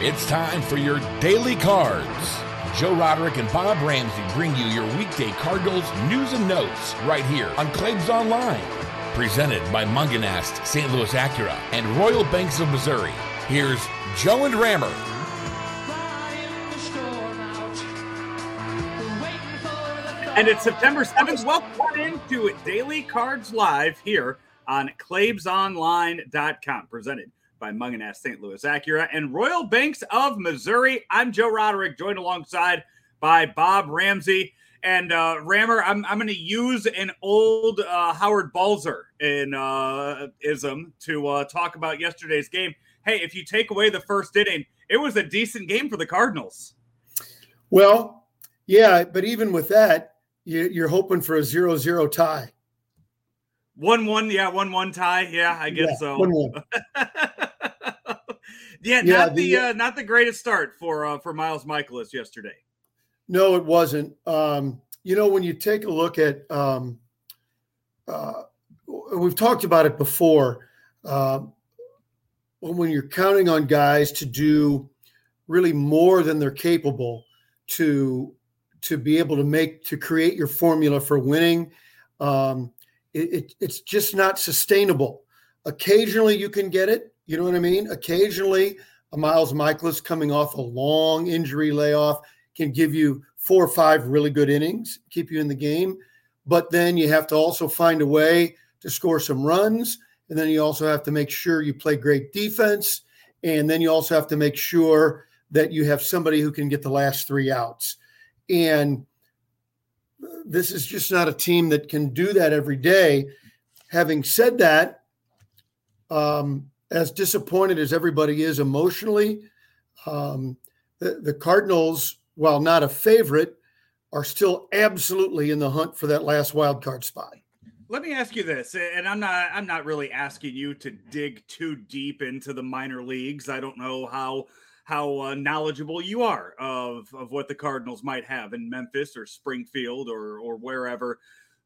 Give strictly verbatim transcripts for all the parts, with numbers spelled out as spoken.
It's time for your Daily Cards. Joe Roderick and Bob Ramsey bring you your weekday Cardinals news and notes right here on Claves Online. Presented by Munganast, Saint Louis Acura, and Royal Banks of Missouri. Here's Joe and Rammer. And it's September seventh. Welcome into Daily Cards Live here on Claves Online dot com. Presented by Munganast, Saint Louis Acura, and Royal Banks of Missouri. I'm Joe Roderick, joined alongside by Bob Ramsey. And uh, Rammer, I'm I'm going to use an old uh, Howard Balzer in uh, ism to uh, talk about yesterday's game. Hey, if you take away the first inning, it was a decent game for the Cardinals. Well, yeah, but even with that, you, you're hoping for a zero zero tie. one one, yeah, one one tie. Yeah, I guess yeah, so. one one. Yeah, yeah, not the, the uh, not the greatest start for uh, for Miles Michaelis yesterday. No, it wasn't. Um, you know, when you take a look at, um, uh, we've talked about it before. Uh, when you're counting on guys to do really more than they're capable to to be able to make to create your formula for winning, um, it, it, it's just not sustainable. Occasionally, you can get it. You know what I mean? Occasionally, a Miles Michaelis coming off a long injury layoff can give you four or five really good innings, keep you in the game. But then you have to also find a way to score some runs. And then you also have to make sure you play great defense. And then you also have to make sure that you have somebody who can get the last three outs. And this is just not a team that can do that every day. Having said that, um, as disappointed as everybody is emotionally, um, the, the Cardinals, while not a favorite, are still absolutely in the hunt for that last wild card spot. Let me ask you this, and I'm not I'm not really asking you to dig too deep into the minor leagues. I don't know how how uh, knowledgeable you are of, of what the Cardinals might have in Memphis or Springfield or or wherever.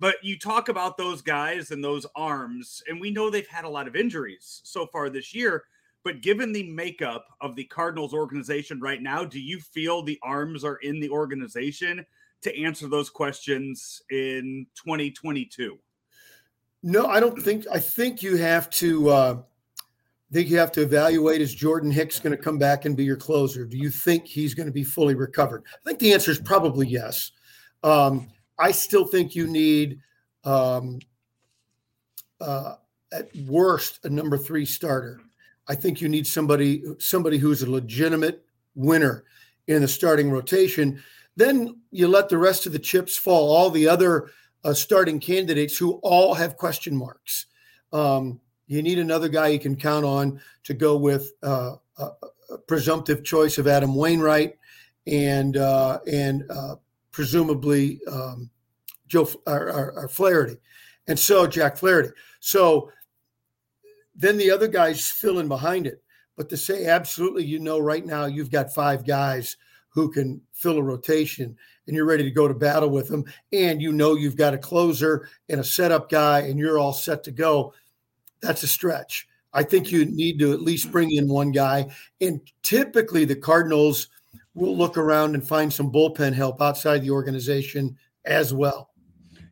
But you talk about those guys and those arms, and we know they've had a lot of injuries so far this year. But given the makeup of the Cardinals organization right now, do you feel the arms are in the organization to answer those questions in twenty twenty-two? No, I don't think. I think you have to. Uh, I think you have to evaluate: is Jordan Hicks going to come back and be your closer? Do you think he's going to be fully recovered? I think the answer is probably yes. Um, I still think you need, um, uh, at worst, a number three starter. I think you need somebody somebody who's a legitimate winner in the starting rotation. Then you let the rest of the chips fall, all the other uh, starting candidates who all have question marks. Um, you need another guy you can count on to go with uh, a, a presumptive choice of Adam Wainwright and uh, and uh, presumably um, Joe or, or, or Flaherty. And so Jack Flaherty. So then the other guys fill in behind it. But to say absolutely, you know, right now you've got five guys who can fill a rotation and you're ready to go to battle with them. And you know you've got a closer and a setup guy and you're all set to go. That's a stretch. I think you need to at least bring in one guy. And typically the Cardinals will look around and find some bullpen help outside the organization as well.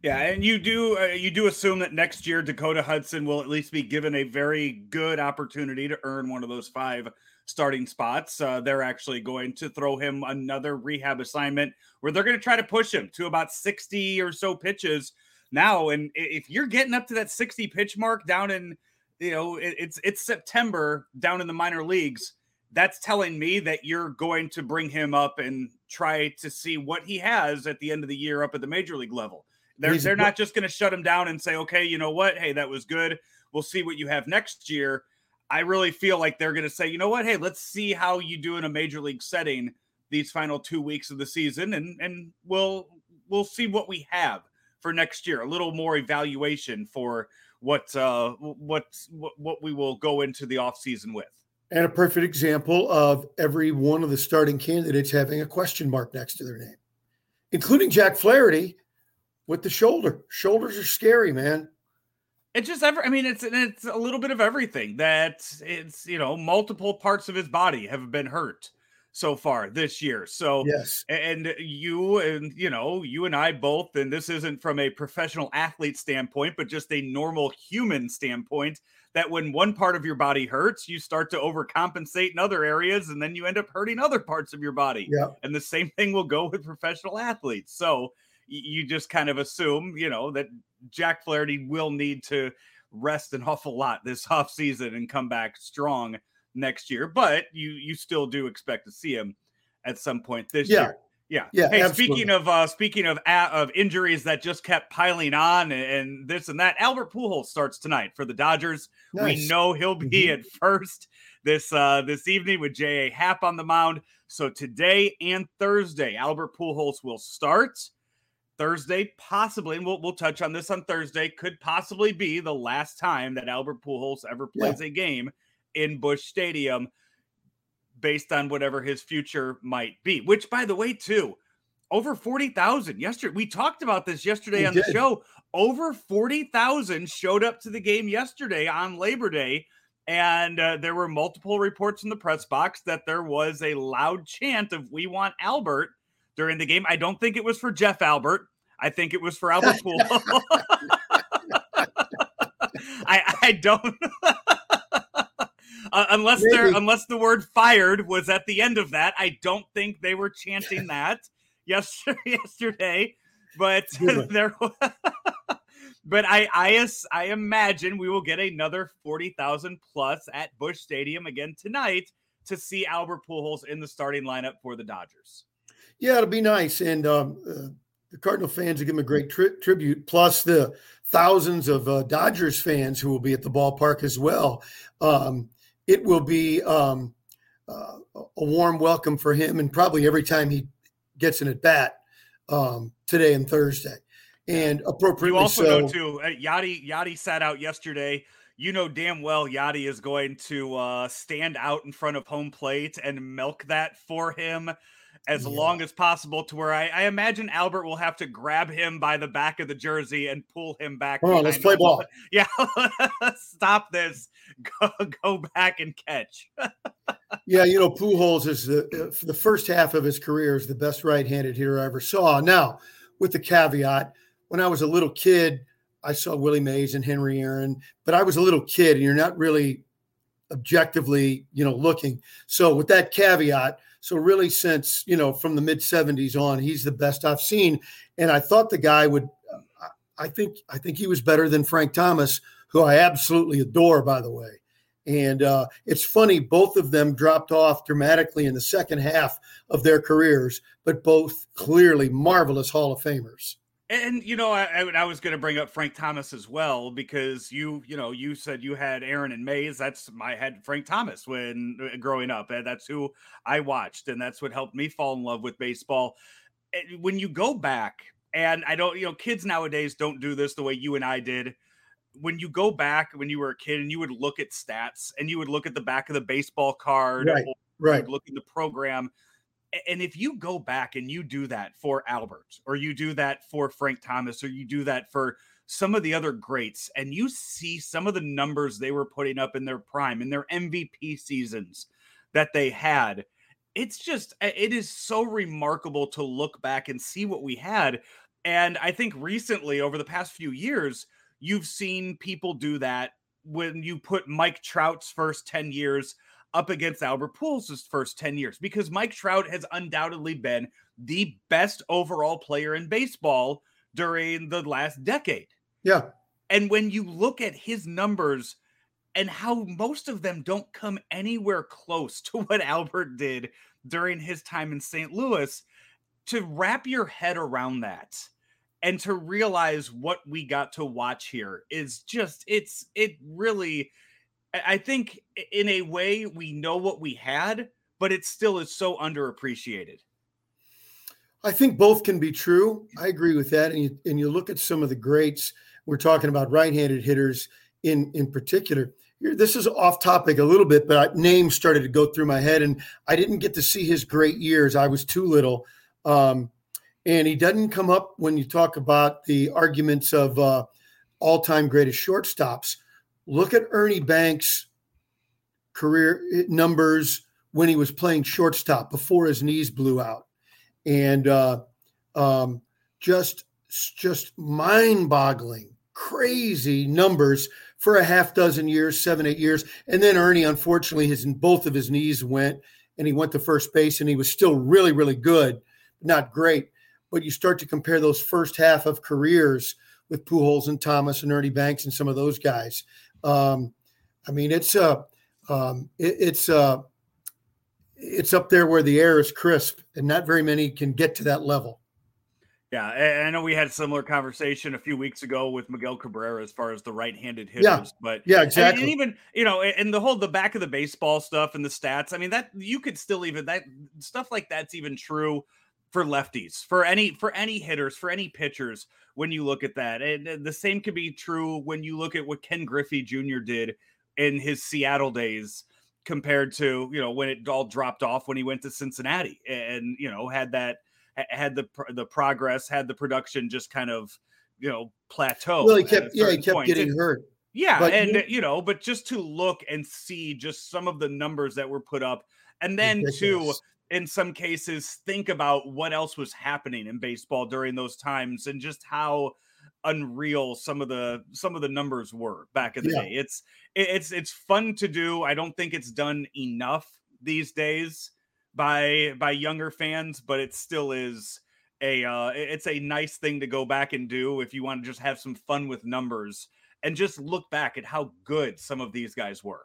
Yeah, and you do uh, you do assume that next year Dakota Hudson will at least be given a very good opportunity to earn one of those five starting spots. Uh, they're actually going to throw him another rehab assignment where they're going to try to push him to about sixty or so pitches now. And if you're getting up to that sixty pitch mark down in, you know, it's it's September down in the minor leagues, that's telling me that you're going to bring him up and try to see what he has at the end of the year up at the major league level. They're, they're not just going to shut him down and say, okay, you know what? Hey, that was good. We'll see what you have next year. I really feel like they're going to say, you know what? Hey, let's see how you do in a major league setting these final two weeks of the season. And, and we'll, we'll see what we have for next year, a little more evaluation for what, uh, what, what we will go into the off season with. And a perfect example of every one of the starting candidates having a question mark next to their name, including Jack Flaherty. With the shoulder. Shoulders are scary, man. It's just ever. I mean, it's it's a little bit of everything. That it's you know multiple parts of his body have been hurt so far this year. So yes, and you and you know you and I both. And this isn't from a professional athlete standpoint, but just a normal human standpoint. That when one part of your body hurts, you start to overcompensate in other areas, and then you end up hurting other parts of your body. Yeah. And the same thing will go with professional athletes. So you just kind of assume, you know, that Jack Flaherty will need to rest an awful lot this offseason and come back strong next year. But you you still do expect to see him at some point this yeah. year. Yeah. Yeah. Hey, absolutely. speaking of uh, speaking of uh, of injuries that just kept piling on and, and this and that, Albert Pujols starts tonight for the Dodgers. Nice. We know he'll be mm-hmm. at first this uh, this evening with J. A. Happ on the mound. So today and Thursday, Albert Pujols will start. Thursday, possibly, and we'll, we'll touch on this on Thursday, could possibly be the last time that Albert Pujols ever plays yeah. a game in Busch Stadium based on whatever his future might be. Which, by the way, too, over forty thousand yesterday. We talked about this yesterday we on did. the show. Over forty thousand showed up to the game yesterday on Labor Day, and uh, there were multiple reports in the press box that there was a loud chant of "We want Albert" during the game. I don't think it was for Jeff Albert. I think it was for Albert Pujols. I, I don't, uh, unless there, unless the word "fired" was at the end of that. I don't think they were chanting that yesterday. yesterday but there, but I, I, I imagine we will get another forty thousand plus at Busch Stadium again tonight to see Albert Pujols in the starting lineup for the Dodgers. Yeah, it'll be nice. And um, uh, the Cardinal fans will give him a great tri- tribute, plus the thousands of uh, Dodgers fans who will be at the ballpark as well. Um, it will be um, uh, a warm welcome for him, and probably every time he gets an at-bat um, today and Thursday. And appropriately, you also so, know, too, uh, Yadi, Yadi sat out yesterday. You know damn well Yadi is going to uh, stand out in front of home plate and milk that for him as yeah. long as possible, to where I, I imagine Albert will have to grab him by the back of the jersey and pull him back. Oh, let's play him. ball. Yeah. Stop this. Go, go back and catch. yeah. You know, Pujols is the, for the first half of his career is the best right-handed hitter I ever saw. Now, with the caveat, when I was a little kid, I saw Willie Mays and Henry Aaron, but I was a little kid and you're not really objectively, you know, looking. So with that caveat, so really since, you know, from the mid seventies on, he's the best I've seen. And I thought the guy would, I think, I think he was better than Frank Thomas, who I absolutely adore, by the way. And uh, it's funny, both of them dropped off dramatically in the second half of their careers, but both clearly marvelous Hall of Famers. And, you know, I, I was going to bring up Frank Thomas as well, because you, you know, you said you had Aaron and Mays. That's my head, Frank Thomas, when growing up. And that's who I watched. And that's what helped me fall in love with baseball. When you go back, and I don't, you know, kids nowadays don't do this the way you and I did. When you go back, when you were a kid and you would look at stats and you would look at the back of the baseball card, right, or right. you would look at the program. And if you go back and you do that for Albert, or you do that for Frank Thomas, or you do that for some of the other greats, and you see some of the numbers they were putting up in their prime, in their M V P seasons that they had, it's just, it is so remarkable to look back and see what we had. And I think recently, over the past few years, you've seen people do that when you put Mike Trout's first ten years up against Albert Pujols' first ten years, because Mike Trout has undoubtedly been the best overall player in baseball during the last decade. Yeah. And when you look at his numbers and how most of them don't come anywhere close to what Albert did during his time in Saint Louis, to wrap your head around that and to realize what we got to watch here is just, it's, it really, I think in a way we know what we had, but it still is so underappreciated. I think both can be true. I agree with that. And you, and you look at some of the greats, we're talking about right-handed hitters in, in particular. Here, this is off topic a little bit, but names started to go through my head and I didn't get to see his great years. I was too little. Um, and he doesn't come up when you talk about the arguments of, uh, all-time greatest shortstops. Look at Ernie Banks' career numbers when he was playing shortstop before his knees blew out. And uh, um, just, just mind-boggling, crazy numbers for a half dozen years, seven, eight years. And then Ernie, unfortunately, his both of his knees went, and he went to first base, and he was still really, really good, not great. But you start to compare those first half of careers with Pujols and Thomas and Ernie Banks and some of those guys. Um, I mean, it's uh, um, it, it's uh, it's up there where the air is crisp, and not very many can get to that level. Yeah, I know we had a similar conversation a few weeks ago with Miguel Cabrera as far as the right-handed hitters. Yeah, but yeah, exactly. And even, you know, and the whole the back of the baseball stuff and the stats, I mean, that you could still even that stuff like that's even true for lefties, for any for any hitters, for any pitchers when you look at that. And the same could be true when you look at what Ken Griffey Junior did in his Seattle days compared to, you know, when it all dropped off when he went to Cincinnati and, you know, had that had the the progress, had the production just kind of, you know, plateau. Well, he kept, yeah, he kept point. getting and, hurt. Yeah, but and, you-, you know, but just to look and see just some of the numbers that were put up. And then to, in some cases, think about what else was happening in baseball during those times and just how unreal some of the some of the numbers were back in the yeah. day. It's it's it's fun to do. I don't think it's done enough these days by by younger fans, but it still is a uh it's a nice thing to go back and do if you want to just have some fun with numbers and just look back at how good some of these guys were.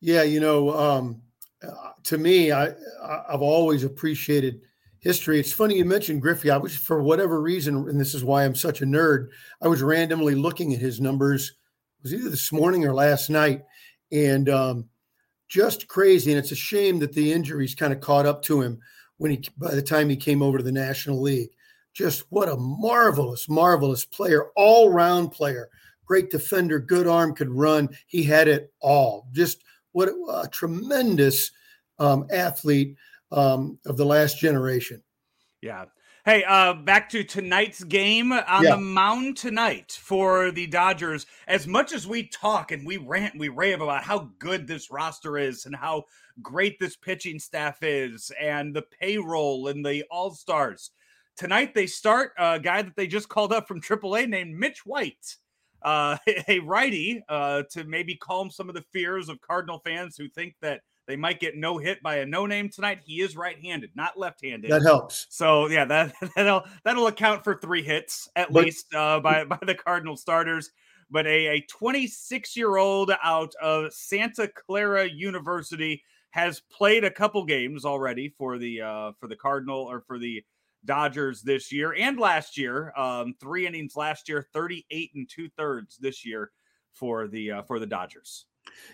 Yeah, you know, um uh, to me, I, I I've always appreciated history. It's funny you mentioned Griffey. I was, for whatever reason, and this is why I'm such a nerd, I was randomly looking at his numbers. It was either this morning or last night, and um just crazy. And it's a shame that the injuries kind of caught up to him when he, by the time he came over to the National League. Just what a marvelous, marvelous player, all-round player, great defender, good arm, could run. He had it all. Just what a tremendous um, athlete um, of the last generation. Yeah. Hey, uh, back to tonight's game on yeah. the mound tonight for the Dodgers. As much as we talk and we rant, we rave about how good this roster is and how great this pitching staff is and the payroll and the all-stars, tonight they start a guy that they just called up from triple A named Mitch White, uh, a righty, uh, to maybe calm some of the fears of Cardinal fans who think that they might get no hit by a no-name tonight. He is right-handed, not left-handed. That helps. So, yeah, that, that'll that'll account for three hits, at but, least, uh, by, by the Cardinal starters. But a, a twenty-six-year-old out of Santa Clara University has played a couple games already for the uh, for the Cardinal or for the Dodgers this year and last year. Um, three innings last year, thirty-eight and two-thirds this year for the, uh, for the Dodgers.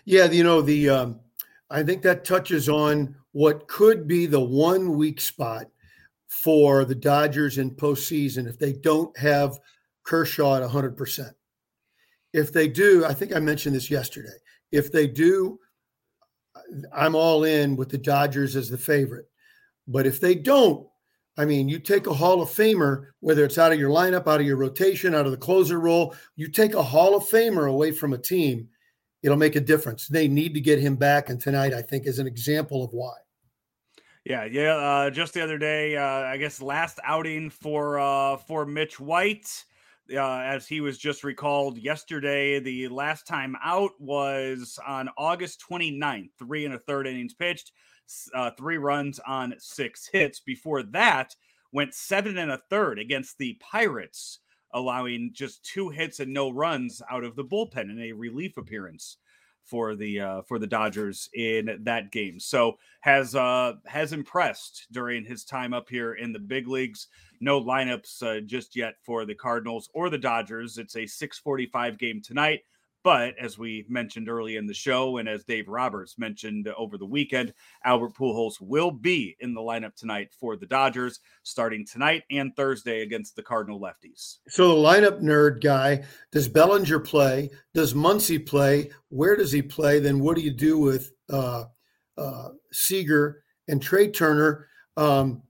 Yeah, you know, the um... – I think that touches on what could be the one weak spot for the Dodgers in postseason if they don't have Kershaw at one hundred percent. If they do, I think I mentioned this yesterday. If they do, I'm all in with the Dodgers as the favorite. But if they don't, I mean, you take a Hall of Famer, whether it's out of your lineup, out of your rotation, out of the closer role, you take a Hall of Famer away from a team, it'll make a difference. They need to get him back, and tonight, I think, is an example of why. Yeah, yeah. Uh, just the other day, uh, I guess last outing for uh, for Mitch White, uh, as he was just recalled yesterday, the last time out was on August twenty-ninth, three and a third innings pitched, uh, three runs on six hits. Before that, went seven and a third against the Pirates, allowing just two hits and no runs out of the bullpen in a relief appearance for the uh, for the Dodgers in that game. So has uh, has impressed during his time up here in the big leagues. No lineups uh, just yet for the Cardinals or the Dodgers. It's a six forty-five game tonight. But as we mentioned early in the show, and as Dave Roberts mentioned over the weekend, Albert Pujols will be in the lineup tonight for the Dodgers, starting tonight and Thursday against the Cardinal lefties. So the lineup nerd guy, does Bellinger play? Does Muncy play? Where does he play? Then what do you do with uh, uh, Seager and Trey Turner? Um,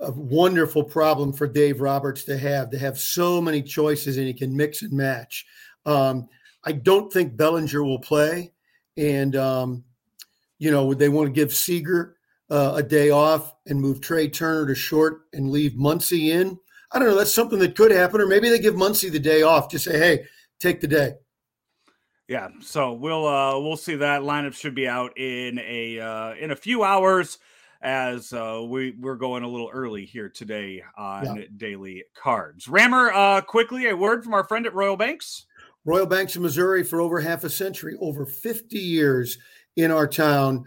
a wonderful problem for Dave Roberts to have, to have so many choices, and he can mix and match. Um, I don't think Bellinger will play. And, um, you know, would they want to give Seager uh, a day off and move Trey Turner to short and leave Muncy in? I don't know. That's something that could happen. Or maybe they give Muncy the day off. Just say, hey, take the day. Yeah. So we'll uh, we'll see. That lineup should be out in a uh, in a few hours, as uh, we, we're going a little early here today on yeah. Daily Cards. Rammer, uh, quickly, a word from our friend at Royal Banks. Royal Banks of Missouri, for over half a century, over fifty years in our town,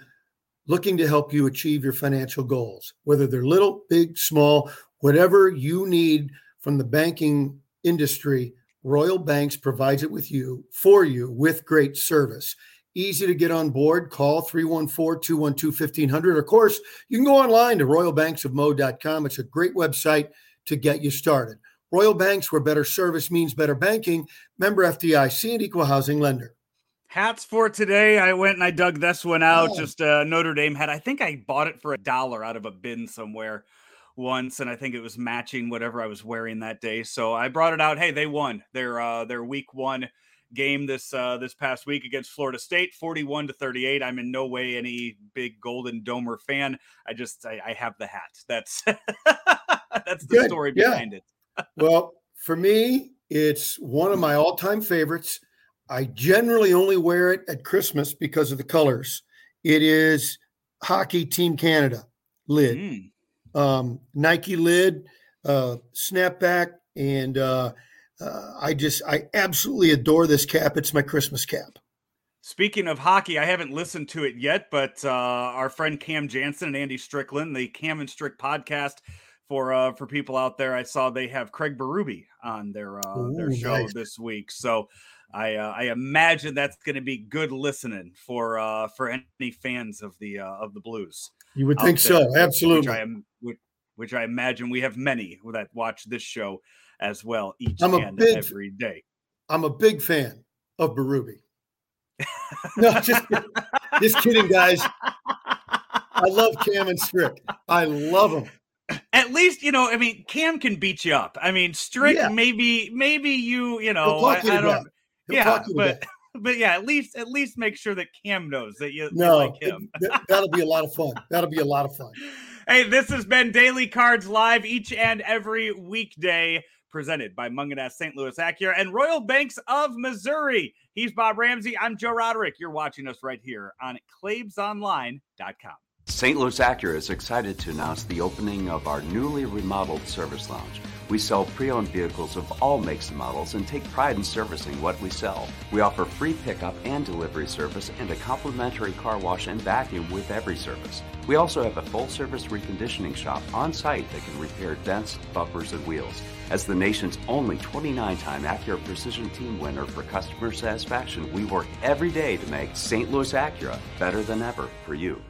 looking to help you achieve your financial goals, whether they're little, big, small, whatever you need from the banking industry. Royal Banks provides it with you, for you, with great service. Easy to get on board. Call three one four, two one two, fifteen hundred. Of course, you can go online to royal banks of mo dot com. It's a great website to get you started. Royal Banks, where better service means better banking. Member F D I C and equal housing lender. Hats for today. I went and I dug this one out. Oh. Just a Notre Dame hat. I think I bought it for a dollar out of a bin somewhere once, and I think it was matching whatever I was wearing that day. So I brought it out. Hey, they won their uh, their week one game this uh, this past week against Florida State, forty-one to thirty-eight. I'm in no way any big Golden Domer fan. I just I, I have the hat. That's that's the Good. story behind yeah. it. Well, for me, it's one of my all-time favorites. I generally only wear it at Christmas because of the colors. It is hockey Team Canada lid, mm. um, Nike lid, uh, snapback, and uh, uh, I just I absolutely adore this cap. It's my Christmas cap. Speaking of hockey, I haven't listened to it yet, but uh, our friend Cam Jansen and Andy Strickland, the Cam and Strick podcast. For uh, for people out there, I saw they have Craig Berube on their uh, Ooh, their show nice. this week, so I uh, I imagine that's going to be good listening for uh, for any fans of the uh, of the Blues. You would think there, so, absolutely. Which I, which, which I imagine we have many that watch this show as well each I'm and big, every day. I'm a big fan of Berube. No, just just kidding, guys. I love Cam and Strick. I love them. At least, you know, I mean, Cam can beat you up. I mean, Strick, yeah. maybe, maybe you, you know, I, I don't, yeah, but, but yeah, at least, at least make sure that Cam knows that you, no, you like him. It, that'll be a lot of fun. That'll be a lot of fun. Hey, this has been Daily Cards Live each and every weekday, presented by Munganast, Saint Louis Acura, and Royal Banks of Missouri. He's Bob Ramsey. I'm Joe Roderick. You're watching us right here on claves online dot com. Saint Louis Acura is excited to announce the opening of our newly remodeled service lounge. We sell pre-owned vehicles of all makes and models and take pride in servicing what we sell. We offer free pickup and delivery service and a complimentary car wash and vacuum with every service. We also have a full-service reconditioning shop on site that can repair dents, bumpers, and wheels. As the nation's only twenty-nine-time Acura Precision Team winner for customer satisfaction, we work every day to make Saint Louis Acura better than ever for you.